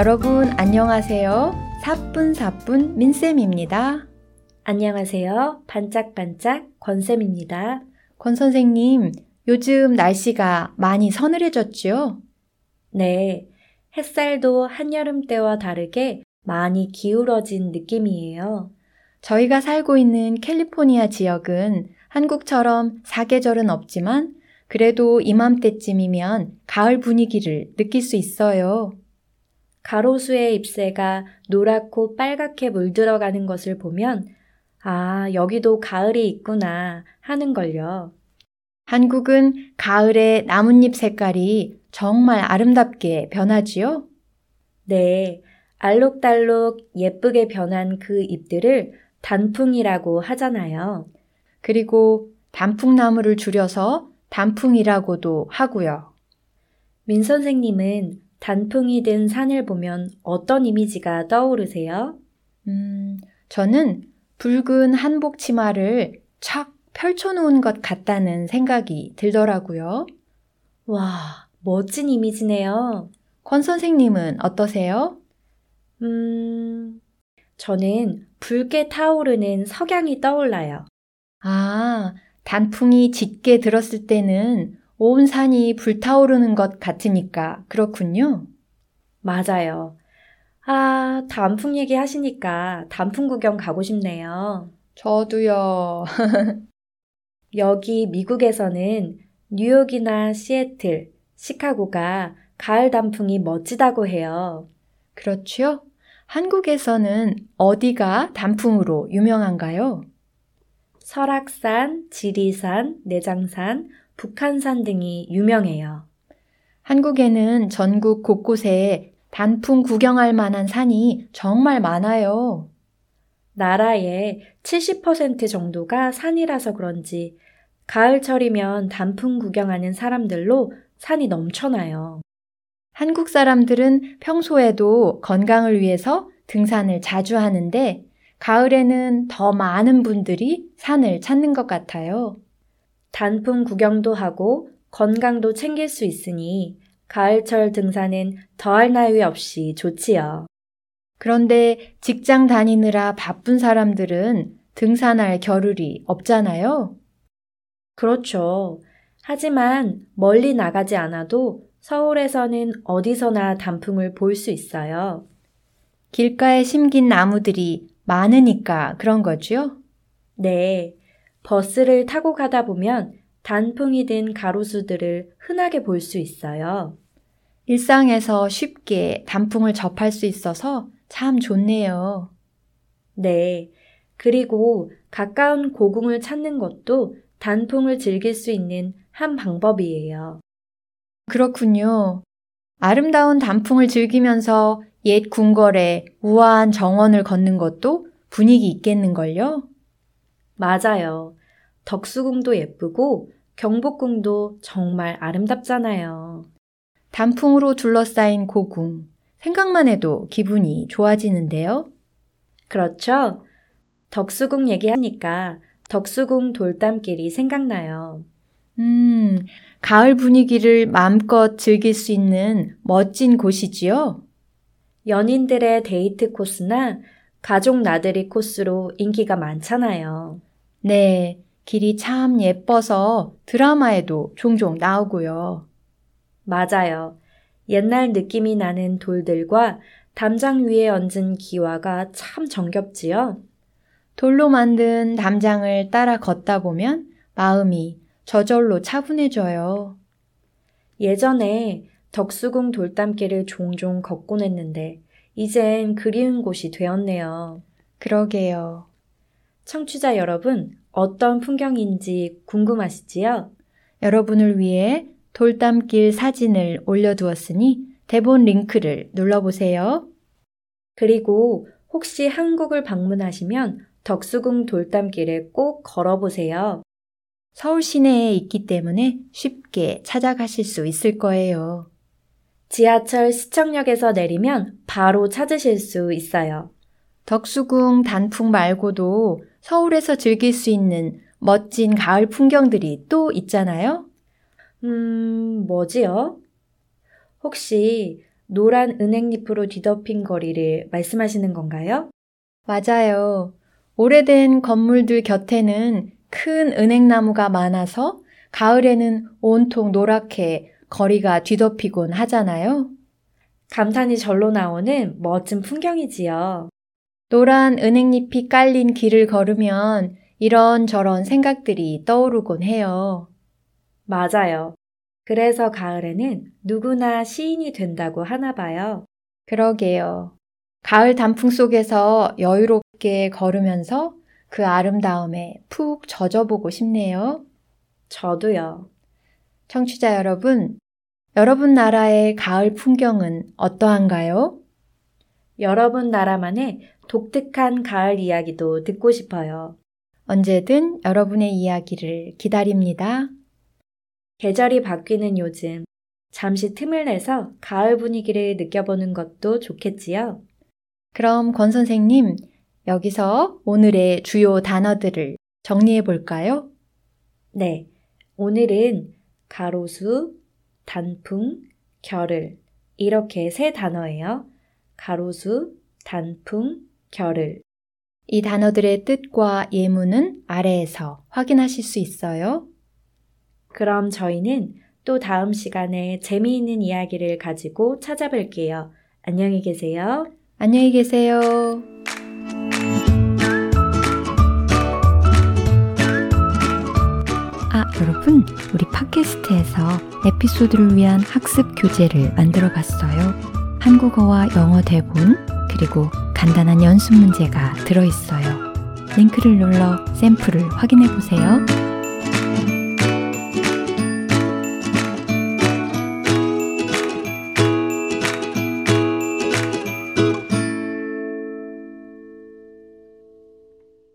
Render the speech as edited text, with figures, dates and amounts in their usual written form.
여러분 안녕하세요. 사뿐사뿐 민쌤입니다. 안녕하세요. 반짝반짝 권쌤입니다. 권 선생님, 요즘 날씨가 많이 서늘해졌지요? 네, 햇살도 한여름 때와 다르게 많이 기울어진 느낌이에요. 저희가 살고 있는 캘리포니아 지역은 한국처럼 사계절은 없지만 그래도 이맘때쯤이면 가을 분위기를 느낄 수 있어요. 가로수의 잎새가 노랗고 빨갛게 물들어가는 것을 보면 아, 여기도 가을이 있구나 하는걸요. 한국은 가을의 나뭇잎 색깔이 정말 아름답게 변하지요? 네, 알록달록 예쁘게 변한 그 잎들을 단풍이라고 하잖아요. 그리고 단풍나무를 줄여서 단풍이라고도 하고요. 민 선생님은 단풍이 든 산을 보면 어떤 이미지가 떠오르세요? 저는 붉은 한복 치마를 착 펼쳐놓은 것 같다는 생각이 들더라고요. 와, 멋진 이미지네요. 권 선생님은 어떠세요? 저는 붉게 타오르는 석양이 떠올라요. 아, 단풍이 짙게 들었을 때는 온 산이 불타오르는 것 같으니까 그렇군요. 맞아요. 아, 단풍 얘기하시니까 단풍 구경 가고 싶네요. 저도요. 여기 미국에서는 뉴욕이나 시애틀, 시카고가 가을 단풍이 멋지다고 해요. 그렇죠? 한국에서는 어디가 단풍으로 유명한가요? 설악산, 지리산, 내장산, 북한산 등이 유명해요. 한국에는 전국 곳곳에 단풍 구경할 만한 산이 정말 많아요. 나라의 70% 정도가 산이라서 그런지 가을철이면 단풍 구경하는 사람들로 산이 넘쳐나요. 한국 사람들은 평소에도 건강을 위해서 등산을 자주 하는데 가을에는 더 많은 분들이 산을 찾는 것 같아요. 단풍 구경도 하고 건강도 챙길 수 있으니 가을철 등산은 더할 나위 없이 좋지요. 그런데 직장 다니느라 바쁜 사람들은 등산할 겨를이 없잖아요. 그렇죠. 하지만 멀리 나가지 않아도 서울에서는 어디서나 단풍을 볼 수 있어요. 길가에 심긴 나무들이 많으니까 그런 거죠? 네. 버스를 타고 가다 보면 단풍이 든 가로수들을 흔하게 볼 수 있어요. 일상에서 쉽게 단풍을 접할 수 있어서 참 좋네요. 네, 그리고 가까운 고궁을 찾는 것도 단풍을 즐길 수 있는 한 방법이에요. 그렇군요. 아름다운 단풍을 즐기면서 옛 궁궐의 우아한 정원을 걷는 것도 분위기 있겠는걸요? 맞아요. 덕수궁도 예쁘고 경복궁도 정말 아름답잖아요. 단풍으로 둘러싸인 고궁, 생각만 해도 기분이 좋아지는데요. 그렇죠. 덕수궁 얘기하니까 덕수궁 돌담길이 생각나요. 가을 분위기를 마음껏 즐길 수 있는 멋진 곳이지요? 연인들의 데이트 코스나 가족 나들이 코스로 인기가 많잖아요. 네, 길이 참 예뻐서 드라마에도 종종 나오고요. 맞아요. 옛날 느낌이 나는 돌들과 담장 위에 얹은 기와가 참 정겹지요. 돌로 만든 담장을 따라 걷다 보면 마음이 저절로 차분해져요. 예전에 덕수궁 돌담길을 종종 걷곤 했는데 이젠 그리운 곳이 되었네요. 그러게요. 청취자 여러분, 어떤 풍경인지 궁금하시지요? 여러분을 위해 돌담길 사진을 올려두었으니 대본 링크를 눌러보세요. 그리고 혹시 한국을 방문하시면 덕수궁 돌담길에 꼭 걸어보세요. 서울 시내에 있기 때문에 쉽게 찾아가실 수 있을 거예요. 지하철 시청역에서 내리면 바로 찾으실 수 있어요. 덕수궁 단풍 말고도 서울에서 즐길 수 있는 멋진 가을 풍경들이 또 있잖아요? 뭐지요? 혹시 노란 은행잎으로 뒤덮인 거리를 말씀하시는 건가요? 맞아요. 오래된 건물들 곁에는 큰 은행나무가 많아서 가을에는 온통 노랗게 거리가 뒤덮이곤 하잖아요. 감탄이 절로 나오는 멋진 풍경이지요. 노란 은행잎이 깔린 길을 걸으면 이런저런 생각들이 떠오르곤 해요. 맞아요. 그래서 가을에는 누구나 시인이 된다고 하나 봐요. 그러게요. 가을 단풍 속에서 여유롭게 걸으면서 그 아름다움에 푹 젖어보고 싶네요. 저도요. 청취자 여러분, 여러분 나라의 가을 풍경은 어떠한가요? 여러분 나라만의 독특한 가을 이야기도 듣고 싶어요. 언제든 여러분의 이야기를 기다립니다. 계절이 바뀌는 요즘, 잠시 틈을 내서 가을 분위기를 느껴보는 것도 좋겠지요? 그럼 권 선생님, 여기서 오늘의 주요 단어들을 정리해 볼까요? 네, 오늘은 가로수, 단풍, 결을 이렇게 세 단어예요. 가로수, 단풍, 결을. 이 단어들의 뜻과 예문은 아래에서 확인하실 수 있어요. 그럼 저희는 또 다음 시간에 재미있는 이야기를 가지고 찾아뵐게요. 안녕히 계세요. 안녕히 계세요. 아, 여러분, 우리 팟캐스트에서 에피소드를 위한 학습 교재를 만들어 봤어요. 한국어와 영어 대본, 그리고 간단한 연습 문제가 들어있어요. 링크를 눌러 샘플을 확인해 보세요.